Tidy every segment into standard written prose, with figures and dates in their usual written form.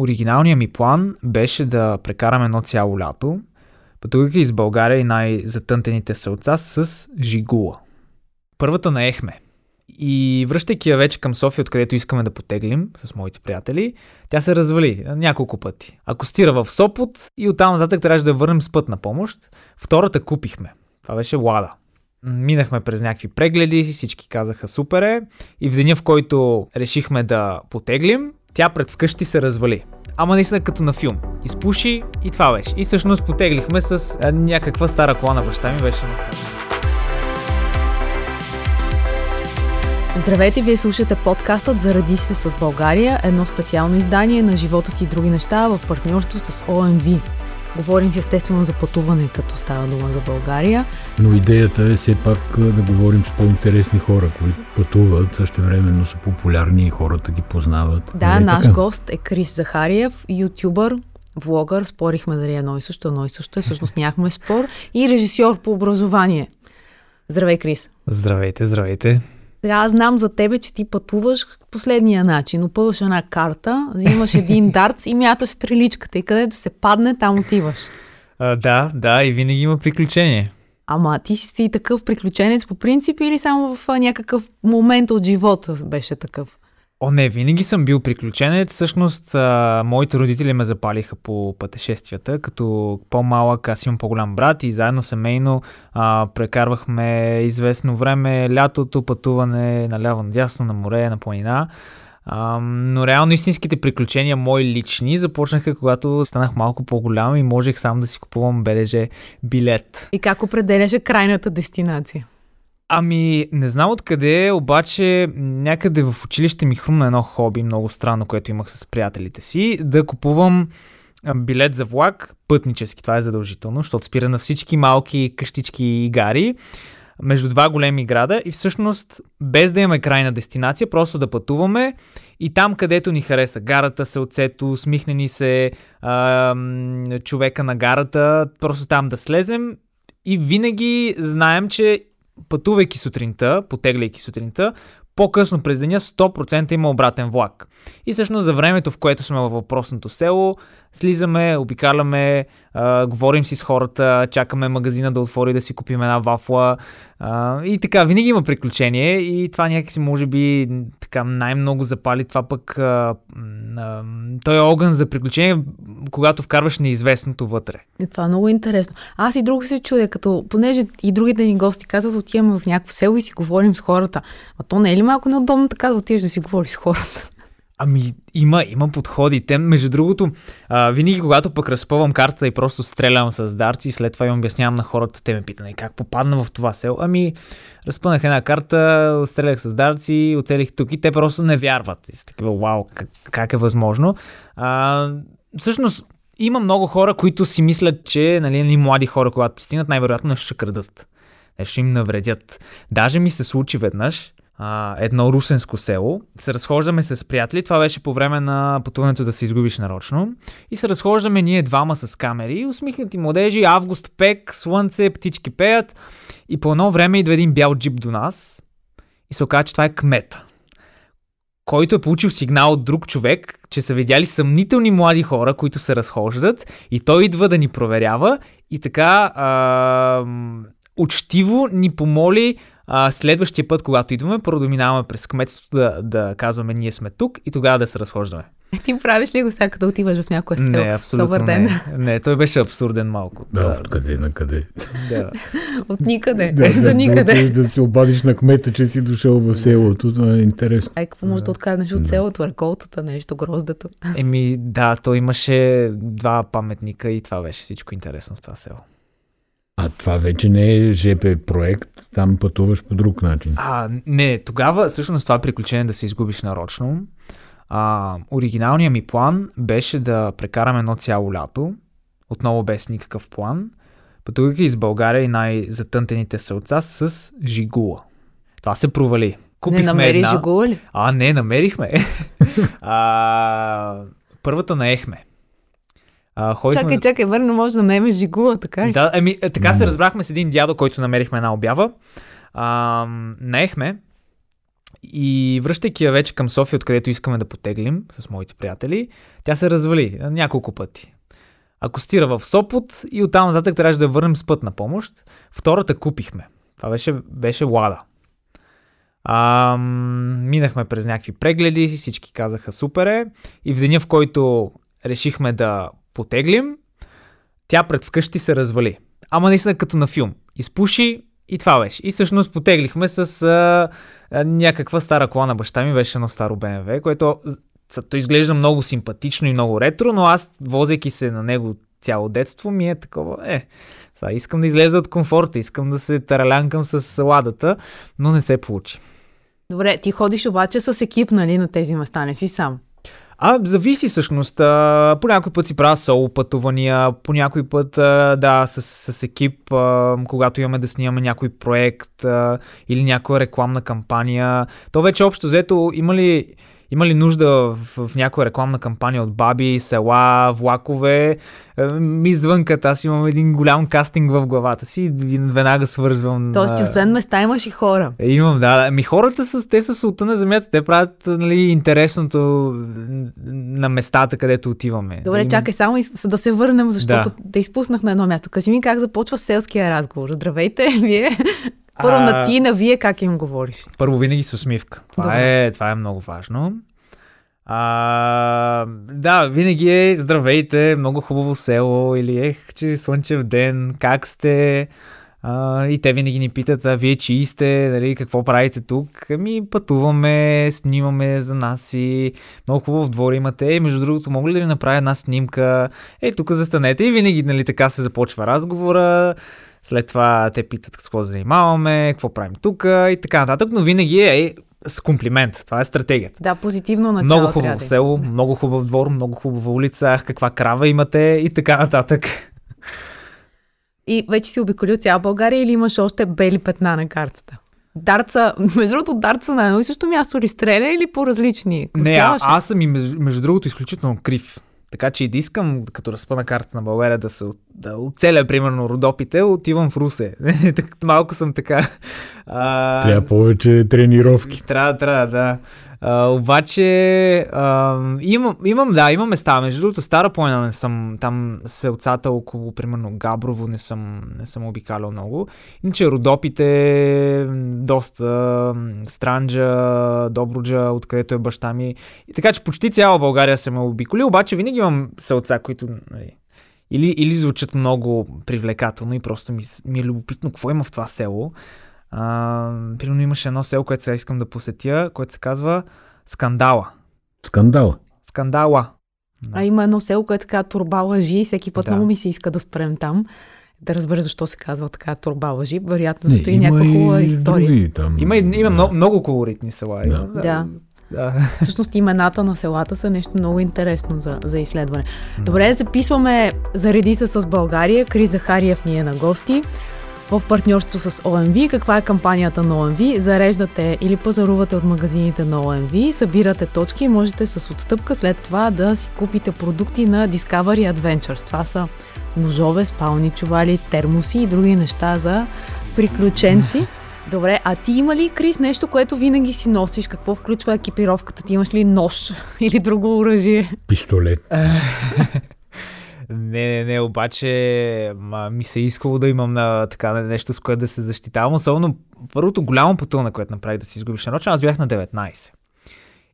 Оригиналният ми план беше да прекарам едно цяло лято, пътувайки из България и най-затънтените селца с Жигула. Първата наехме. И връщайки я вече към София, откъдето искаме да потеглим с моите приятели, тя се развали няколко пъти. Акостира в Сопот и оттам нататък трябваше да върнем с път на помощ. Втората купихме. Това беше Лада. Минахме през някакви прегледи, всички казаха супер е. И в деня, в който решихме да потеглим, тя пред вкъщи се развали. Ама наистина като на филм. Изпуши и това беше. И всъщност потеглихме с някаква стара кола на баща ми, беше наследна. Здравейте, вие слушате подкастът Зареди се с България, едно специално издание на животът и други неща в партньорство с ОМВ. Говорим си естествено за пътуване, като става дума за България. Но идеята е все пак да говорим с по-интересни хора, които пътуват, същевременно са популярни и хората ги познават. Да, наш гост е Крис Захариев, ютубър, влогър, спорихме дали едно и също, всъщност нямахме спор, и режисьор по образование. Здравей, Крис! Здравейте! Сега аз знам за тебе, че ти пътуваш последния начин. Опъваш една карта, взимаш един дартс и мяташ стреличката и където се падне, там отиваш. Да, и винаги има приключение. Ама ти си такъв приключенец по принцип или само в някакъв момент от живота беше такъв? Не, винаги съм бил приключенец. Всъщност, моите родители ме запалиха по пътешествията. Като по-малък, аз имам по-голям брат и заедно семейно прекарвахме известно време лятото, пътуване наляво-надясно, на море, на планина. Но реално истинските приключения, мои лични, започнаха когато станах малко по-голям и можех сам да си купувам БДЖ билет. И как определяше крайната дестинация? Не знам откъде, обаче някъде в училище ми хрумна едно хоби, много странно, което имах с приятелите си, да купувам билет за влак, пътнически, това е задължително, защото спира на всички малки къщички и гари, между два големи града и всъщност без да имаме крайна дестинация, просто да пътуваме и там където ни хареса гарата, селцето, усмихне ни се човека на гарата, просто там да слезем и винаги знаем, че пътувайки сутринта, потегляйки сутринта, по-късно през деня 100% има обратен влак. И всъщност за времето, в което сме във въпросното село, слизаме, обикаляме, говорим си с хората, чакаме магазина да отвори да си купим една вафла. И така, винаги има приключение и това някакси може би така най-много запали. Това пък той е огън за приключение, когато вкарваш неизвестното вътре. Това е много интересно. Аз и друго се чудя, понеже и другите ни гости казват, отиваме в някакво село и си говорим с хората. А то не е ли малко неудобно така да отидеш да си говориш с хората? Има подходи. Те, между другото, винаги когато пък разпъвам картата и просто стрелям с дарци и след това им обяснявам на хората, те ме питат, как попадна в това село? Разпънах една карта, стрелях с дарци, оцелих тук и те просто не вярват. И са такива, вау, как е възможно? Всъщност, има много хора, които си мислят, че млади хора, когато пристигнат, най-вероятно нещо ще крадат. Нещо ще им навредят. Даже ми се случи веднъж, едно русенско село. Се разхождаме с приятели. Това беше по време на пътуването да се изгубиш нарочно. И се разхождаме ние двама с камери. Усмихнати младежи, август, пек, слънце, птички пеят. И по едно време идва един бял джип до нас. И се оказа, че това е кмета, който е получил сигнал от друг човек, че са видяли съмнителни млади хора, които се разхождат. И той идва да ни проверява. И така учтиво ни помоли следващия път, когато идваме, първо да минаваме през кметството, да казваме ние сме тук и тогава да се разхождаме. Ти правиш ли го сега, като отиваш в някоя село? Не, абсолютно не. Той беше абсурден малко. Да, откъде, накъде? Да. От никъде, за никъде. Да се обадиш на кмета, че си дошъл в селото, това е интересно. Какво може да откажеш от селото? Реколтата, нещо, гроздето? Той имаше два паметника и това беше всичко интересно в това село. А това вече не е ЖП проект, там пътуваш по друг начин. Не, тогава всъщност това приключение да се изгубиш нарочно. Оригиналният ми план беше да прекарам едно цяло лято, отново без никакъв план, пътувайки из България и най-затънтените селца с Жигула. Това се провали. Купихме Жигула ли? Не, намерихме. Първата наехме. Чакай, верно може да наемеш Жигула, така ли? Да, така се разбрахме с един дядо, който намерихме една обява. Наехме И връщайки я вече към София, откъдето искаме да потеглим с моите приятели, тя се развали няколко пъти. Акостира в Сопот и оттам нататък трябваше да върнем с път на помощ. Втората купихме. Това беше Лада. Минахме през някакви прегледи, всички казаха супер е. И в деня, в който решихме да потеглим, тя пред вкъщи се развали. Ама наистина като на филм. Изпуши и това беше. И всъщност потеглихме с някаква стара кола на баща ми, беше едно старо BMW, което то изглежда много симпатично и много ретро, но аз, возейки се на него цяло детство, ми е такова, сега искам да излеза от комфорта, искам да се таралянкам с Ладата, но не се получи. Добре, ти ходиш обаче с екип, нали, на тези места, не си сам? Зависи всъщност. По някой път си правя соло пътувания, по някой път с екип, когато имаме да снимаме някой проект или някоя рекламна кампания. То вече общо взето има ли нужда в някоя рекламна кампания от баби, села, влакове? Ми звънкат, аз имам един голям кастинг в главата си и веднага свързвам. Тоест ти освен места имаш и хора. Имам, да. Хората са султа на земята, те правят, нали, интересното на местата, където отиваме. Добре, чакай само да се върнем, защото те изпуснах на едно място. Кажи ми как започва селския разговор. Здравейте, вие... Първо на ти, на вие как им говориш? Първо винаги с усмивка. Това е много важно. Винаги е здравейте, много хубаво село, или че слънчев ден, как сте? И те винаги ни питат, вие чии сте, нали, какво правите тук? Пътуваме, снимаме за нас и много хубаво в двора имате. Между другото, мога ли да ви направя една снимка? Тук застанете и винаги, нали, така се започва разговора. След това те питат с какво занимаваме, какво правим тук и така нататък, но винаги е с комплимент. Това е стратегията. Да, позитивно начало. Много хубаво село, много хубав двор, много хубава улица, каква крава имате и така нататък. И вече си обиколил цяла България или имаш още бели петна на картата? Между другото, дарца на едно и също място ли стреля или по-различни? Не, аз съм и между другото изключително крив. Така че и да искам, като разпъна карта на България, да оцеля, примерно, Родопите, отивам в Русе. Малко съм така. Трябва повече тренировки. Трябва, да. Имам места. Между другото, Стара планина не съм. Там селцата около, примерно, Габрово не съм обикалял много. Иначе Родопите, доста, Странджа, Добруджа, откъдето е баща ми. И така че почти цяла България съм обиколи, обаче винаги имам селца, които... Или звучат много привлекателно и просто ми е любопитно какво има в това село. Примерно имаше едно село, което сега искам да посетя, което се казва Скандала. Скандала. Да. Има едно село, което се казва Турбалъжи и всеки път много ми се иска да спрем там. Да разбера защо се казва така Турбалъжи. Вероятно стои някаква хубава история. Има много колоритни села. Да. Всъщност имената на селата са нещо много интересно за изследване. Добре, записваме Зареди се с България. Крис Захариев ни е на гости. В партньорство с ОМВ. Каква е кампанията на ОМВ? Зареждате или пазарувате от магазините на ОМВ, събирате точки и можете с отстъпка след това да си купите продукти на Discovery Adventures. Това са ножове, спални чували, термоси и други неща за приключенци. Добре, а ти има ли, Крис, нещо, което винаги си носиш? Какво включва екипировката? Ти имаш ли нож или друго оръжие? Пистолет. Не, обаче ми се е искало да имам нещо, с което да се защитавам. Особено първото голямо пътуване, което направих да си изгубиш нарочно, аз бях на 19.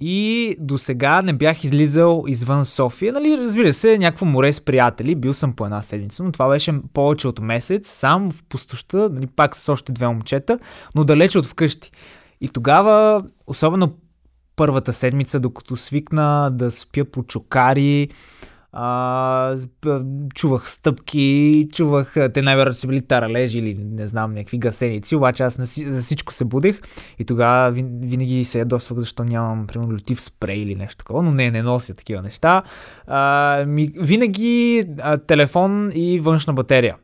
И до сега не бях излизал извън София. Нали, разбира се, някакво море с приятели. Бил съм по една седмица, но това беше повече от месец, сам в пустоща, нали, пак с още две момчета, но далече от вкъщи. И тогава, особено първата седмица, докато свикна да спя по чукари, чувах стъпки, те най-вероятно са били таралежи или не знам, някакви гасеници, обаче аз за всичко се будех и тогава винаги се ядосвах, защо нямам, примерно, лютив спрей или нещо такова, но не нося такива неща. Винаги телефон и външна батерия.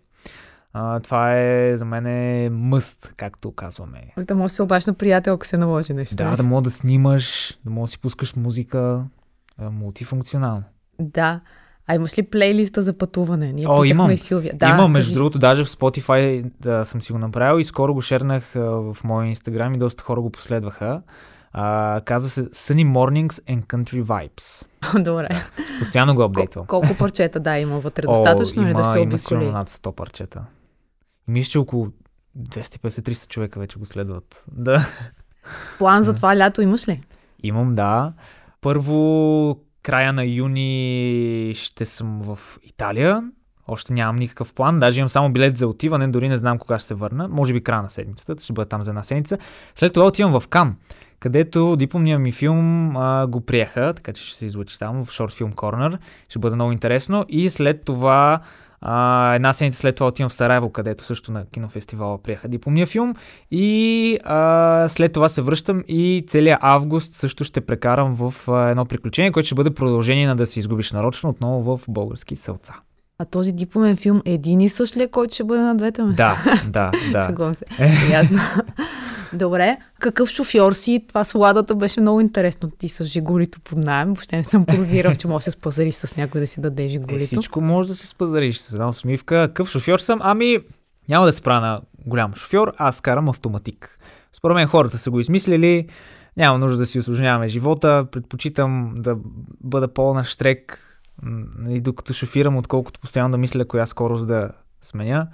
Това е за мен мъст, както казваме. За да можеш да се обадиш на приятел, ако се наложи нещо. Да, да мога да снимаш, да мога да си пускаш музика, мултифункционално. Да. Имаш ли плейлиста за пътуване? Ние питахме и Силвия. Имам, между другото, даже в Spotify съм си го направил и скоро го шернах в моя Instagram и доста хора го последваха. Казва се Sunny Mornings and Country Vibes. Добре. Да. Постоянно го апдейтвам. Колко парчета има вътре? Достатъчно ли да се обиколи? Има сигурно над 100 парчета. Мисля, че около 250-300 човека вече го следват. Да. План за това лято имаш ли? Имам, да. Първо, края на юни ще съм в Италия. Още нямам никакъв план. Даже имам само билет за отиване. Дори не знам кога ще се върна. Може би края на седмицата. Ще бъда там за една седмица. След това отивам в Кан, където дипломния ми филм го приеха. Така че ще се излъчи там в Short Film Corner. Ще бъде много интересно. И след това... една седмица след това отивам в Сараево, където също на кинофестивала приеха дипломния филм, и след това се връщам и целия август също ще прекарам в едно приключение, което ще бъде продължение на Да се изгубиш нарочно, отново в български селца. А този дипломен филм един и същ ли, който ще бъде на двете места? Да. Чугувам се. Ясно. Добре. Какъв шофьор си? Това с Ладата беше много интересно. Ти с Жигулито под наем. Въобще не съм подозирал, че можеш да се спазариш с някой да си даде Жигулито. Всичко може да се спазариш. С една усмивка. Какъв шофьор съм? Ами, няма да се правя на голям шофьор. Аз карам автоматик. Според мен хората са го измислили. Няма нужда да си усложняваме живота. Предпочитам да бъда по-наштрек и докато шофирам, отколкото постоянно да мисля коя скорост да сменя.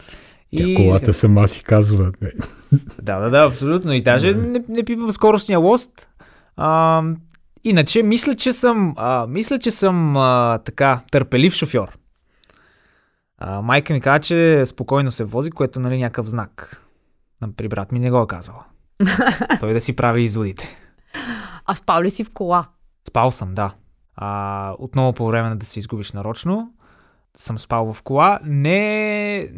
И... колата сама си казва. Да, абсолютно. И даже не пипам скоростния лост. Иначе, мисля, че съм така търпелив шофьор. Майка ми каза, че спокойно се вози, което нали някакъв знак. При брат ми не го е казвала. Той да си прави изводите. А спал ли си в кола? Спал съм, да. Отново по време на Да се изгубиш нарочно съм спал в кола. Не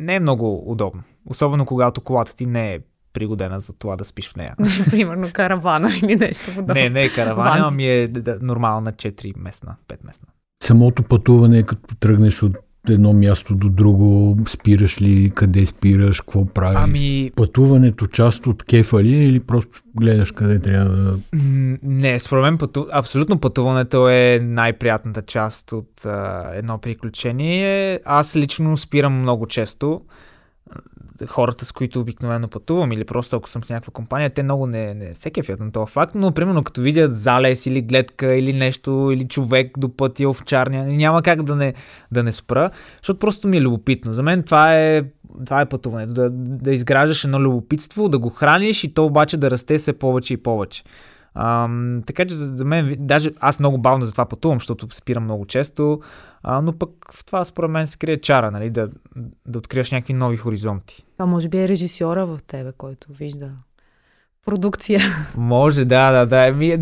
е много удобно. Особено когато колата ти не е пригодена за това да спиш в нея. Примерно каравана или нещо подобно. Не е каравана, ами е нормална 4-местна, 5-местна. Самото пътуване, като тръгнеш от едно място до друго, спираш ли, къде спираш, какво правиш? Пътуването част от кефа ли или просто гледаш къде трябва да... Не, според мен абсолютно пътуването е най-приятната част от едно приключение. Аз лично спирам много често. Хората, с които обикновено пътувам или просто ако съм с някаква компания, те много не се кефят на това факт, но примерно като видят залез или гледка или нещо, или човек до пътя, овчарня, няма как да не спра, защото просто ми е любопитно. За мен това е пътуването, да изграждаш едно любопитство, да го храниш и то обаче да расте все повече и повече. Така че за мен, даже аз много бавно за това пътувам, защото спирам много често, но пък в това според мен се крие чара, нали, да откриеш някакви нови хоризонти. А може би е режисьора в тебе, който вижда продукция. Може, да,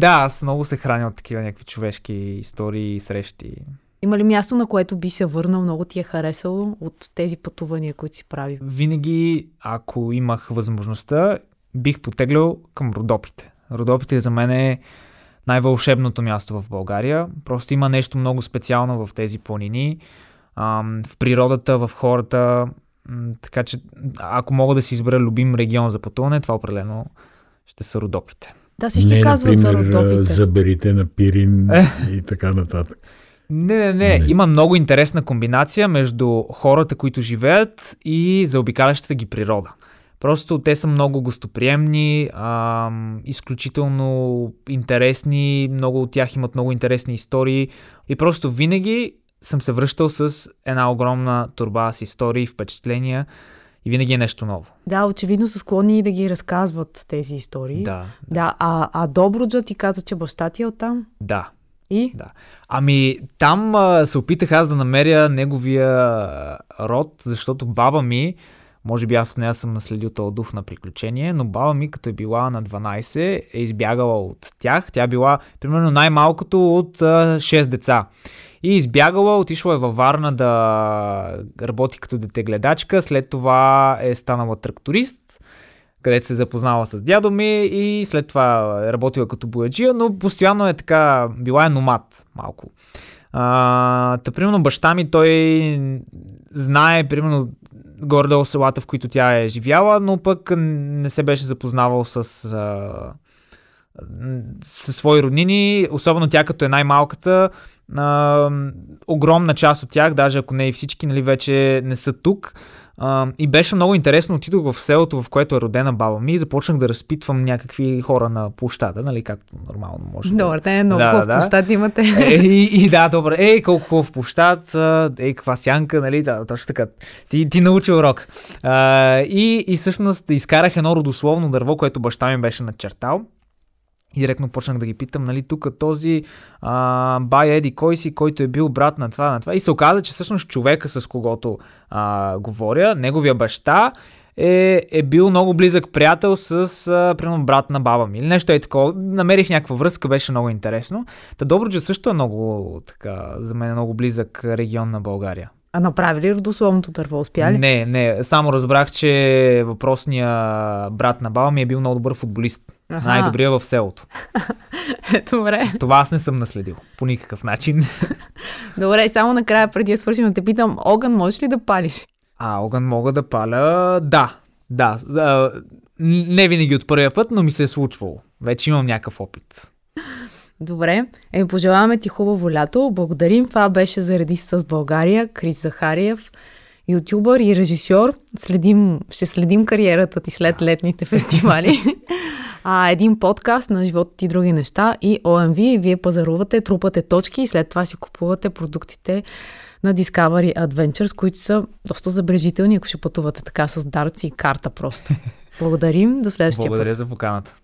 аз много се храня от такива някакви човешки истории и срещи. Има ли място, на което би се върнал, много ти е харесало от тези пътувания, които си прави? Винаги, ако имах възможността, бих потеглял към Родопите. Родопите за мен е най-вълшебното място в България. Просто има нещо много специално в тези планини, в природата, в хората. Така че, ако мога да си избера любим регион за пътуване, това определено ще са Родопите. Да, всички казват за Родопите. Например, заберите на Пирин и така нататък. Не. Има много интересна комбинация между хората, които живеят и заобикалящата ги природа. Просто те са много гостоприемни, изключително интересни, много от тях имат много интересни истории и просто винаги съм се връщал с една огромна турба с истории, впечатления и винаги е нещо ново. Да, очевидно са склонни да ги разказват тези истории. Да. А Добруджа ти каза, че баща ти е оттам? Да. И? Да. Там се опитах аз да намеря неговия род, защото баба ми, може би аз от нея съм наследил този дух на приключение, но баба ми, като е била на 12, е избягала от тях. Тя била, примерно, най-малкото от 6 деца. И избягала, отишла е във Варна да работи като детегледачка, след това е станала тракторист, където се запознала с дядо ми и след това е работила като бояджия, но постоянно е така, била е номад малко. Примерно баща ми, той знае, примерно, горе-долу селата, в които тя е живяла, но пък не се беше запознавал със свои роднини, особено тя като е най-малката. Огромна част от тях, даже ако не и всички, нали, вече не са тук. И беше много интересно, отидох в селото, в което е родена баба ми и започнах да разпитвам някакви хора на площада, нали, както нормално може. Добре, да е много хубав площад имате. Да, добре, колко хубав площад, каква сянка, нали, да, точно така. Ти научи урок. И всъщност изкарах едно родословно дърво, което баща ми беше начертал. И директно почнах да ги питам, нали, тук този бай еди кой си, който е бил брат на това, на това. И се оказа, че всъщност човека, с когото говоря, неговия баща, е бил много близък приятел с примерно брат на баба ми. Или нещо е такова. Намерих някаква връзка, беше много интересно. Та Добруджа също е много, така, за мен е много близък регион на България. А направи ли родословното дърво, успя ли? Не, само разбрах, че въпросния брат на баба ми е бил много добър футболист. Аха. Най-добрия в селото. Добре. Това аз не съм наследил по никакъв начин. Добре, само накрая, преди да свършим, да те питам, огън можеш ли да палиш? Огън мога да паля, да. Не винаги от първия път, но ми се е случвало. Вече имам някакъв опит. Добре, пожелаваме ти хубаво лято. Благодарим. Това беше Зареди се с България. Крис Захариев, ютубър и режисьор. Ще следим кариерата ти след летните фестивали. Един подкаст на живота ти и други неща и ОМВ. Вие пазарувате, трупате точки и след това си купувате продуктите на Discovery Adventures, които са доста забележителни, ако ще пътувате така с дарци и карта просто. Благодарим. До следващия път. Благодаря за поканата.